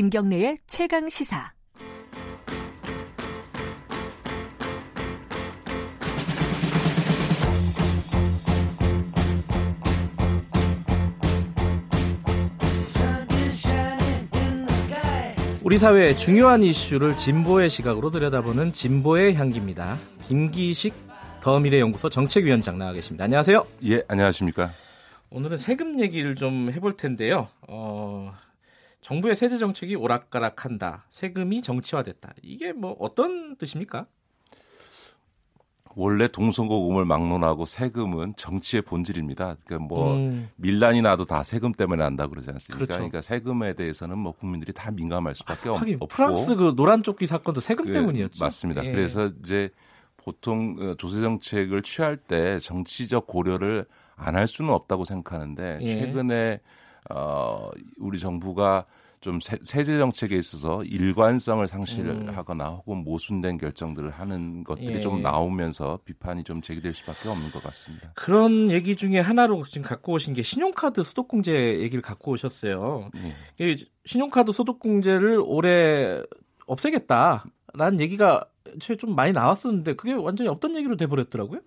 김경래의 최강시사. 우리 사회의 중요한 이슈를 진보의 시각으로 들여다보는 진보의 향기입니다. 김기식 더미래연구소 정책위원장 나와 계십니다. 안녕하세요. 예, 안녕하십니까. 오늘은 세금 얘기를 좀 해볼 텐데요. 정부의 세제 정책이 오락가락한다. 세금이 정치화됐다. 이게 뭐 어떤 뜻입니까? 원래 동서고금을 막론하고 세금은 정치의 본질입니다. 그러니까 뭐 밀란이 나도 다 세금 때문에 난다 그러지 않습니까? 그렇죠. 그러니까 세금에 대해서는 뭐 국민들이 다 민감할 수밖에 없고. 프랑스 그 노란조끼 사건도 세금 때문이었죠. 맞습니다. 예. 그래서 이제 보통 조세 정책을 취할 때 정치적 고려를 안 할 수는 없다고 생각하는데 최근에 우리 정부가 좀 세제 정책에 있어서 일관성을 상실하거나 혹은 모순된 결정들을 하는 것들이 좀 나오면서 비판이 좀 제기될 수밖에 없는 것 같습니다. 그런 얘기 중에 하나로 지금 갖고 오신 게 신용카드 소득공제 얘기를 갖고 오셨어요. 예. 신용카드 소득공제를 올해 없애겠다라는 얘기가 좀 많이 나왔었는데 그게 완전히 없던 얘기로 돼버렸더라고요.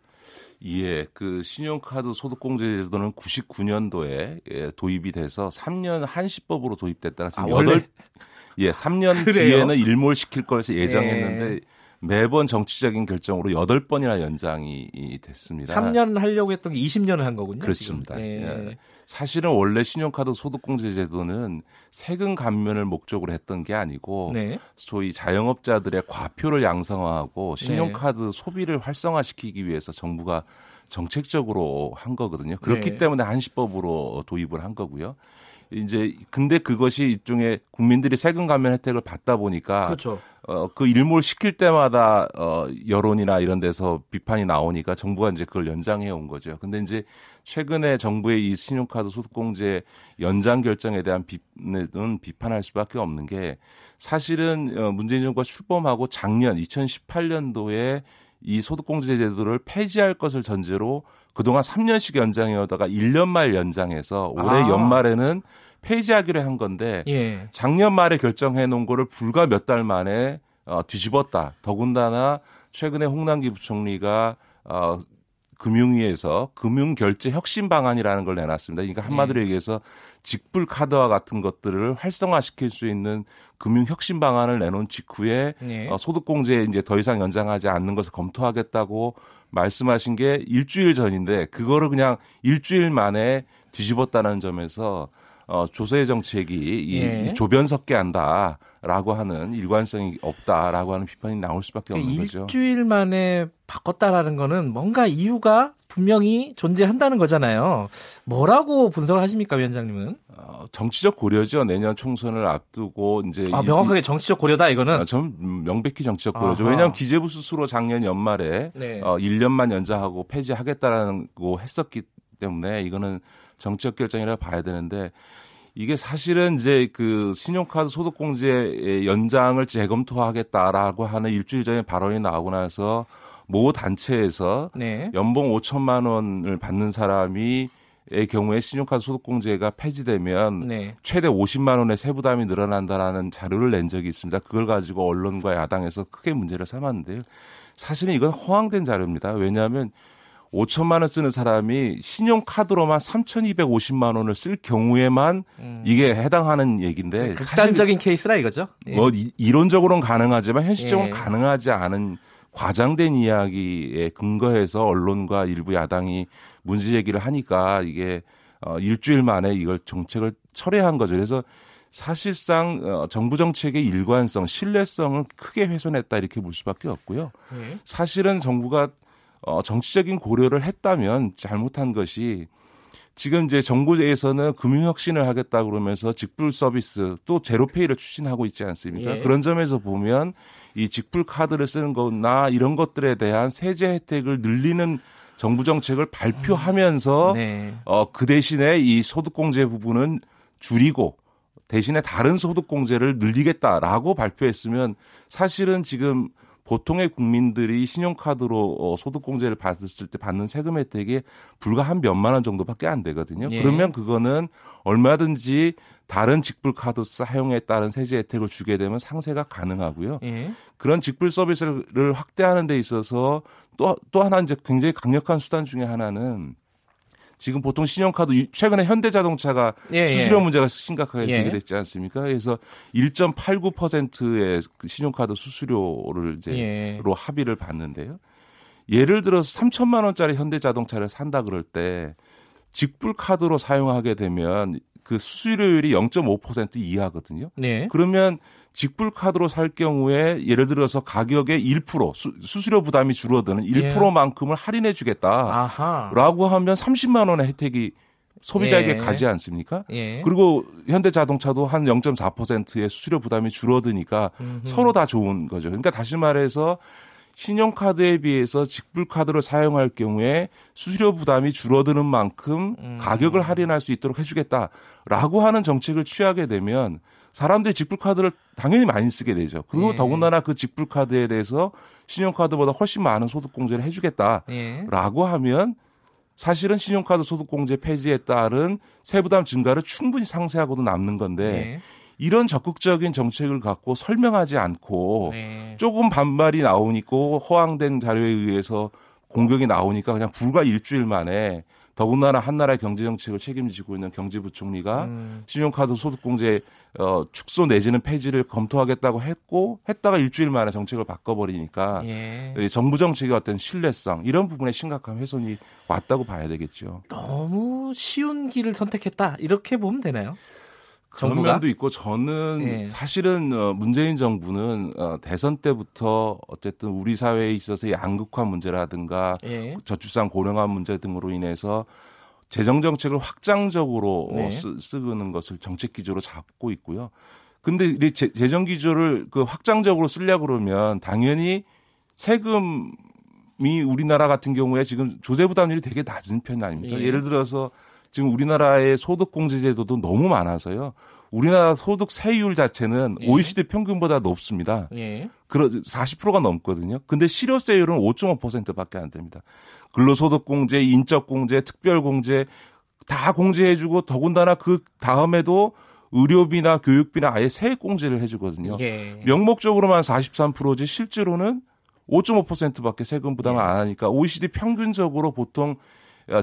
예, 그 신용카드 소득공제 제도는 99년도에 도입이 돼서 3년 한시법으로 도입됐다가 지금 3년 그래요? 뒤에는 일몰시킬 것을 예정했는데 매번 정치적인 결정으로 8번이나 연장이 됐습니다. 3년 하려고 했던 게 20년을 한 거군요. 그렇습니다. 예. 사실은 원래 신용카드 소득공제 제도는 세금 감면을 목적으로 했던 게 아니고 소위 자영업자들의 과표를 양성화하고 신용카드 소비를 활성화시키기 위해서 정부가 정책적으로 한 거거든요. 그렇기 때문에 한시법으로 도입을 한 거고요. 이제 근데 그것이 일종의 국민들이 세금 감면 혜택을 받다 보니까 그렇죠. 그 일몰시킬 때마다 여론이나 이런 데서 비판이 나오니까 정부가 이제 그걸 연장해 온 거죠. 근데 이제 최근에 정부의 이 신용카드 소득공제 연장 결정에 대한 비판할 수밖에 없는 게 사실은 문재인 정부가 출범하고 작년 2018년도에 이 소득공제 제도를 폐지할 것을 전제로 그동안 3년씩 연장해오다가 1년만 연장해서 올해 연말에는 폐지하기로 한 건데 작년 말에 결정해놓은 거를 불과 몇 달 만에 뒤집었다. 더군다나 최근에 홍남기 부총리가 금융위에서 금융결제 혁신 방안이라는 걸 내놨습니다. 그러니까 한마디로 얘기해서 직불 카드와 같은 것들을 활성화시킬 수 있는 금융혁신 방안을 내놓은 직후에 소득공제 이제 더 이상 연장하지 않는 것을 검토하겠다고 말씀하신 게 일주일 전인데 그거를 그냥 일주일 만에 뒤집었다는 점에서 조세 정책이 이 조변석게 한다라고 하는 일관성이 없다라고 하는 비판이 나올 수밖에 없는 거죠. 일주일 만에 바꿨다라는 거는 뭔가 이유가 분명히 존재한다는 거잖아요. 뭐라고 분석을 하십니까, 위원장님은? 정치적 고려죠. 내년 총선을 앞두고 이제 명확하게 정치적 고려다 이거는. 전 명백히 정치적 고려죠. 왜냐하면 기재부 스스로 작년 연말에 1년만 연장하고 폐지하겠다라고 했었기 때문에 이거는 정책 결정이라 봐야 되는데 이게 사실은 이제 그 신용카드 소득공제 연장을 재검토하겠다라고 하는 일주일 전에 발언이 나오고 나서 모 단체에서 연봉 5천만 원을 받는 사람이 경우에 신용카드 소득공제가 폐지되면 최대 50만 원의 세부담이 늘어난다라는 자료를 낸 적이 있습니다. 그걸 가지고 언론과 야당에서 크게 문제를 삼았는데요. 사실은 이건 허황된 자료입니다. 왜냐하면 5천만 원 쓰는 사람이 신용카드로만 3,250만 원을 쓸 경우에만 이게 해당하는 얘기인데 극단적인 케이스라 이거죠. 뭐 이론적으로는 가능하지만 현실적으로는 가능하지 않은 과장된 이야기에 근거해서 언론과 일부 야당이 문제 제기를 하니까 이게 일주일 만에 이걸 정책을 철회한 거죠. 그래서 사실상 정부 정책의 일관성, 신뢰성을 크게 훼손했다 이렇게 볼 수밖에 없고요. 사실은 정부가 정치적인 고려를 했다면 잘못한 것이 지금 이제 정부에서는 금융혁신을 하겠다 그러면서 직불 서비스 또 제로페이를 추진하고 있지 않습니까? 그런 점에서 보면 이 직불 카드를 쓰는 거나 이런 것들에 대한 세제 혜택을 늘리는 정부 정책을 발표하면서 그 대신에 이 소득공제 부분은 줄이고 대신에 다른 소득공제를 늘리겠다라고 발표했으면 사실은 지금 보통의 국민들이 신용카드로 소득공제를 받았을 때 받는 세금 혜택이 불과 한 몇만 원 정도밖에 안 되거든요. 예. 그러면 그거는 얼마든지 다른 직불카드 사용에 따른 세제 혜택을 주게 되면 상쇄가 가능하고요. 예. 그런 직불 서비스를 확대하는 데 있어서 또 하나 이제 굉장히 강력한 수단 중에 하나는 지금 보통 신용카드 최근에 현대자동차가 수수료 문제가 심각하게 제기됐지 않습니까? 그래서 1.89%의 신용카드 수수료를 이제로 합의를 받는데요. 예를 들어서 3천만 원짜리 현대자동차를 산다 그럴 때 직불카드로 사용하게 되면 그 수수료율이 0.5% 이하거든요. 네. 그러면 직불카드로 살 경우에 예를 들어서 가격의 1% 수수료 부담이 줄어드는 1%만큼을 할인해 주겠다라고 하면 30만 원의 혜택이 소비자에게 가지 않습니까? 예. 그리고 현대자동차도 한 0.4%의 수수료 부담이 줄어드니까 서로 다 좋은 거죠. 그러니까 다시 말해서 신용카드에 비해서 직불카드를 사용할 경우에 수수료 부담이 줄어드는 만큼 가격을 할인할 수 있도록 해주겠다라고 하는 정책을 취하게 되면 사람들이 직불카드를 당연히 많이 쓰게 되죠. 그리고 더군다나 그 직불카드에 대해서 신용카드보다 훨씬 많은 소득공제를 해주겠다라고 하면 사실은 신용카드 소득공제 폐지에 따른 세부담 증가를 충분히 상쇄하고도 남는 건데 이런 적극적인 정책을 갖고 설명하지 않고 조금 반발이 나오니까 허황된 자료에 의해서 공격이 나오니까 그냥 불과 일주일 만에 더군다나 한나라의 경제정책을 책임지고 있는 경제부총리가 신용카드 소득공제 축소 내지는 폐지를 검토하겠다고 했다가 일주일 만에 정책을 바꿔버리니까 정부 정책의 어떤 신뢰성 이런 부분에 심각한 훼손이 왔다고 봐야 되겠죠. 너무 쉬운 길을 선택했다 이렇게 보면 되나요? 그런 면도 있고 저는 사실은 문재인 정부는 대선 때부터 어쨌든 우리 사회에 있어서 양극화 문제라든가 저출산 고령화 문제 등으로 인해서 재정정책을 확장적으로 쓰는 것을 정책 기조로 잡고 있고요. 근데 재정 기조를 그 확장적으로 쓰려고 그러면 당연히 세금이 우리나라 같은 경우에 지금 조세 부담률이 되게 낮은 편 아닙니까? 예를 들어서 지금 우리나라의 소득공제제도도 너무 많아서요. 우리나라 소득세율 자체는 OECD 평균보다 높습니다. 40%가 넘거든요. 근데 실효세율은 5.5%밖에 안 됩니다. 근로소득공제, 인적공제, 특별공제 다 공제해주고 더군다나 그 다음에도 의료비나 교육비나 아예 세액공제를 해주거든요. 명목적으로만 43%지 실제로는 5.5%밖에 세금 부담을 안 하니까 OECD 평균적으로 보통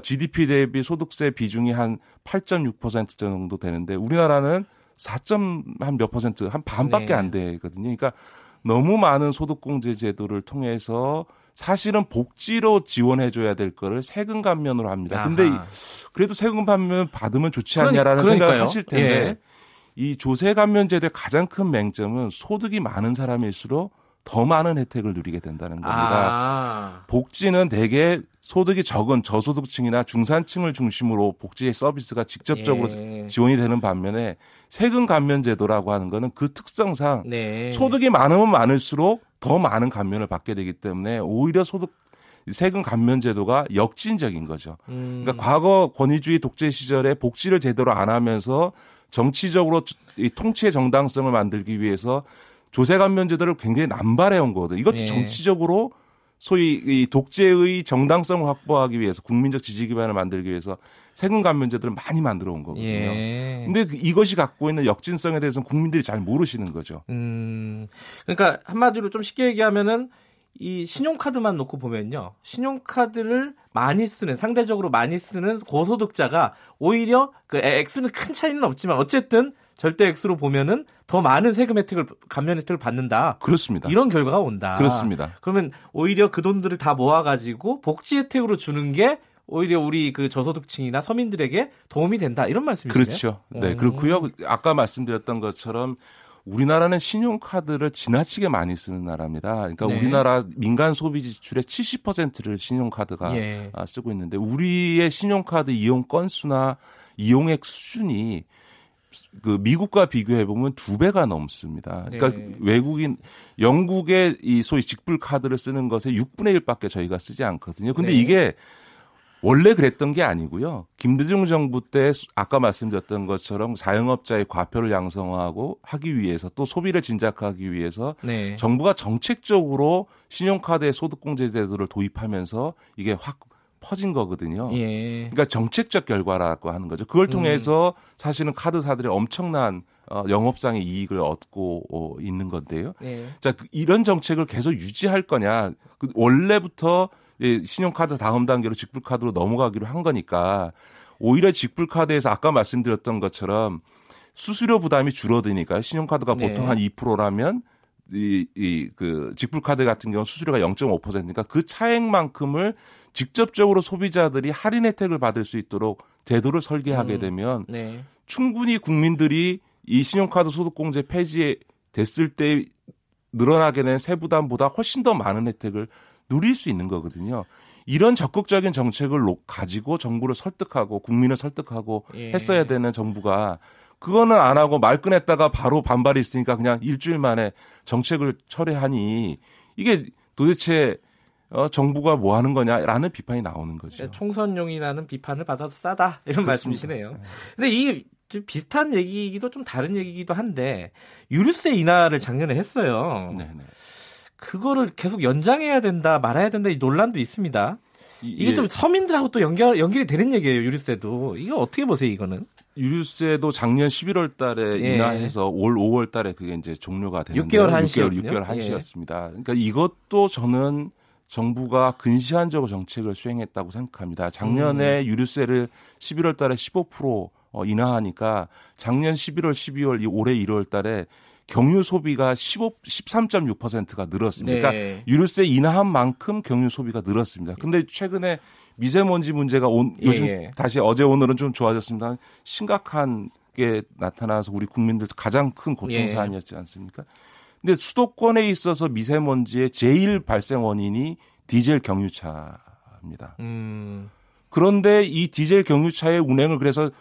GDP 대비 소득세 비중이 한 8.6% 정도 되는데 우리나라는 4.몇%, 한 반밖에 안 되거든요. 그러니까 너무 많은 소득공제 제도를 통해서 사실은 복지로 지원해줘야 될 거를 세금 감면으로 합니다. 근데 그래도 세금 감면 받으면 좋지 않냐라는 생각을 하실 텐데 이 조세 감면 제도의 가장 큰 맹점은 소득이 많은 사람일수록 더 많은 혜택을 누리게 된다는 겁니다. 복지는 대개 소득이 적은 저소득층이나 중산층을 중심으로 복지 서비스가 직접적으로 지원이 되는 반면에 세금 감면 제도라고 하는 거는 그 특성상 소득이 많으면 많을수록 더 많은 감면을 받게 되기 때문에 오히려 세금 감면 제도가 역진적인 거죠. 그러니까 과거 권위주의 독재 시절에 복지를 제대로 안 하면서 정치적으로 이 통치의 정당성을 만들기 위해서 조세 감면 제도를 굉장히 남발해온 거거든요. 이것도 정치적으로 소위 이 독재의 정당성을 확보하기 위해서 국민적 지지 기반을 만들기 위해서 세금 감면 제도를 많이 만들어온 거거든요. 그런데 이것이 갖고 있는 역진성에 대해서는 국민들이 잘 모르시는 거죠. 그러니까 한마디로 좀 쉽게 얘기하면은 이 신용카드만 놓고 보면요, 신용카드를 많이 쓰는 상대적으로 많이 쓰는 고소득자가 오히려 그 액수는 큰 차이는 없지만 어쨌든 절대 액수로 보면은 더 많은 세금 혜택을 감면 혜택을 받는다. 그렇습니다. 이런 결과가 온다. 그렇습니다. 그러면 오히려 그 돈들을 다 모아가지고 복지 혜택으로 주는 게 오히려 우리 그 저소득층이나 서민들에게 도움이 된다. 이런 말씀이시죠? 그렇죠. 네, 그렇고요. 아까 말씀드렸던 것처럼 우리나라는 신용카드를 지나치게 많이 쓰는 나라입니다. 그러니까 우리나라 민간 소비 지출의 70%를 신용카드가 쓰고 있는데 우리의 신용카드 이용 건수나 이용액 수준이 그 미국과 비교해 보면 2배가 넘습니다. 그러니까 외국인 영국의 이 소위 직불 카드를 쓰는 것의 6분의 1밖에 저희가 쓰지 않거든요. 근데 이게 원래 그랬던 게 아니고요. 김대중 정부 때 아까 말씀드렸던 것처럼 자영업자의 과표를 양성하고 하기 위해서 또 소비를 진작하기 위해서 네. 정부가 정책적으로 신용카드의 소득공제 제도를 도입하면서 이게 확 퍼진 거거든요. 예. 그러니까 정책적 결과라고 하는 거죠. 그걸 통해서 사실은 카드사들이 엄청난 영업상의 이익을 얻고 있는 건데요. 예. 자, 이런 정책을 계속 유지할 거냐. 원래부터 신용카드 다음 단계로 직불카드로 넘어가기로 한 거니까 오히려 직불카드에서 아까 말씀드렸던 것처럼 수수료 부담이 줄어드니까 신용카드가 네. 보통 한 2%라면 그 직불카드 같은 경우 수수료가 0.5%니까 그 차액만큼을 직접적으로 소비자들이 할인 혜택을 받을 수 있도록 제도를 설계하게 되면 네. 충분히 국민들이 이 신용카드 소득공제 폐지 됐을 때 늘어나게 된 세부담보다 훨씬 더 많은 혜택을 누릴 수 있는 거거든요. 이런 적극적인 정책을 가지고 정부를 설득하고 국민을 설득하고 예. 했어야 되는 정부가 그거는 안 하고 말끝냈다가 바로 반발이 있으니까 그냥 일주일 만에 정책을 철회하니 이게 도대체 정부가 뭐 하는 거냐라는 비판이 나오는 거죠. 총선용이라는 비판을 받아서 싸다 이런 그렇습니다. 말씀이시네요. 근데 이게 좀 비슷한 얘기이기도 좀 다른 얘기이기도 한데 유류세 인하를 작년에 했어요. 네네. 그거를 계속 연장해야 된다, 말아야 된다 이 논란도 있습니다. 이게 좀 서민들하고 또 연결이 되는 얘기예요. 유류세도. 이거 어떻게 보세요, 이거는? 유류세도 작년 11월 달에 예. 인하해서 올 5월 달에 그게 이제 종료가 되는 6개월 한시였습니다. 예. 그러니까 이것도 저는 정부가 근시안적으로 정책을 수행했다고 생각합니다. 작년에 유류세를 11월 달에 15% 인하하니까 작년 11월, 12월, 올해 1월 달에 경유 소비가 13.6%가 늘었습니다. 네. 그러니까 유류세 인하한 만큼 경유 소비가 늘었습니다. 그런데 최근에 미세먼지 문제가 요즘 다시 어제 오늘은 좀 좋아졌습니다. 심각한 게 나타나서 우리 국민들 가장 큰 고통 사안이었지 않습니까? 근데 수도권에 있어서 미세먼지의 제일 발생 원인이 디젤 경유차입니다. 그런데 이 디젤 경유차의 운행을 그래서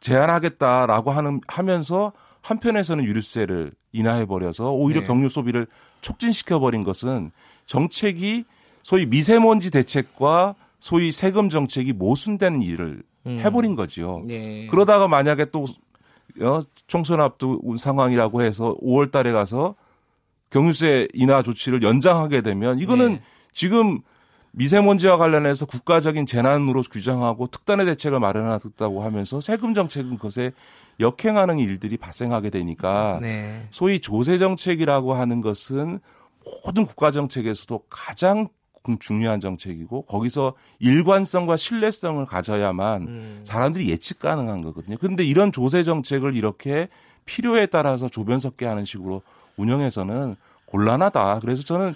제한하겠다라고 하면서 한편에서는 유류세를 인하해버려서 오히려 경유 소비를 촉진시켜버린 것은 정책이 소위 미세먼지 대책과 소위 세금 정책이 모순되는 일을 해버린 거죠. 네. 그러다가 만약에 또 총선 앞둔 상황이라고 해서 5월 달에 가서 경유세 인하 조치를 연장하게 되면 이거는 지금 미세먼지와 관련해서 국가적인 재난으로 규정하고 특단의 대책을 마련하겠다고 하면서 세금 정책은 그것에 역행하는 일들이 발생하게 되니까 네. 소위 조세 정책이라고 하는 것은 모든 국가 정책에서도 가장 중요한 정책이고 거기서 일관성과 신뢰성을 가져야만 사람들이 예측 가능한 거거든요. 그런데 이런 조세 정책을 이렇게 필요에 따라서 조변석게 하는 식으로 운영해서는 곤란하다. 그래서 저는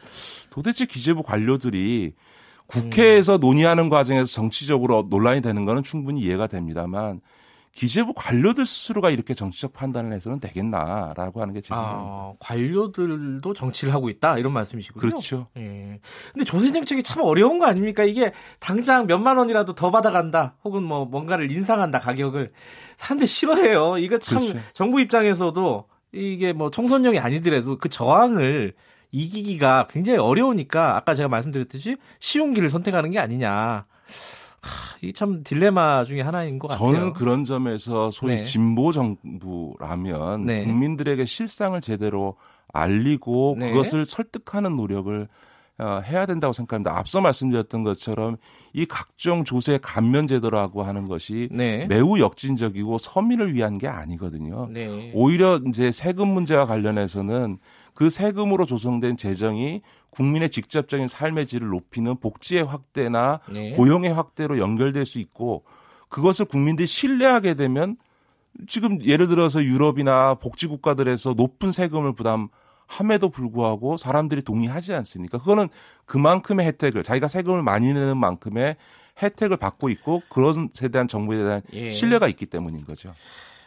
도대체 기재부 관료들이 국회에서 논의하는 과정에서 정치적으로 논란이 되는 거는 충분히 이해가 됩니다만 기재부 관료들 스스로가 이렇게 정치적 판단을 해서는 되겠나라고 하는 게 제 생각입니다. 아, 관료들도 정치를 하고 있다 이런 말씀이시군요. 그렇죠. 예. 근데 조세 정책이 참 어려운 거 아닙니까? 이게 당장 몇만 원이라도 더 받아간다 혹은 뭐 뭔가를 인상한다 가격을 사람들 싫어해요. 이거 참 그렇죠. 정부 입장에서도 이게 뭐 총선용이 아니더라도 그 저항을 이기기가 굉장히 어려우니까 아까 제가 말씀드렸듯이 쉬운 길을 선택하는 게 아니냐. 이게 참 딜레마 중에 하나인 것 같아요. 저는 그런 점에서 소위 진보 정부라면 국민들에게 실상을 제대로 알리고 그것을 설득하는 노력을 해야 된다고 생각합니다. 앞서 말씀드렸던 것처럼 이 각종 조세 감면 제도라고 하는 것이 매우 역진적이고 서민을 위한 게 아니거든요. 네. 오히려 이제 세금 문제와 관련해서는 그 세금으로 조성된 재정이 국민의 직접적인 삶의 질을 높이는 복지의 확대나 고용의 확대로 연결될 수 있고 그것을 국민들이 신뢰하게 되면 지금 예를 들어서 유럽이나 복지국가들에서 높은 세금을 부담함에도 불구하고 사람들이 동의하지 않습니까? 그거는 그만큼의 혜택을 자기가 세금을 많이 내는 만큼의 혜택을 받고 있고 그런 것에 대한 정부에 대한 신뢰가 있기 때문인 거죠.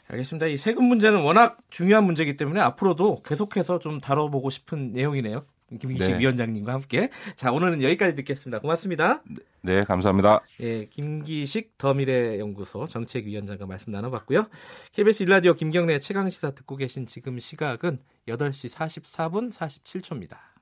알겠습니다. 이 세금 문제는 워낙 중요한 문제이기 때문에 앞으로도 계속해서 좀 다뤄보고 싶은 내용이네요. 김기식 위원장님과 함께. 자, 오늘은 여기까지 듣겠습니다. 고맙습니다. 네, 감사합니다. 예, 김기식 더미래연구소 정책위원장과 말씀 나눠봤고요. KBS 1라디오 김경래 최강시사 듣고 계신 지금 시각은 8시 44분 47초입니다.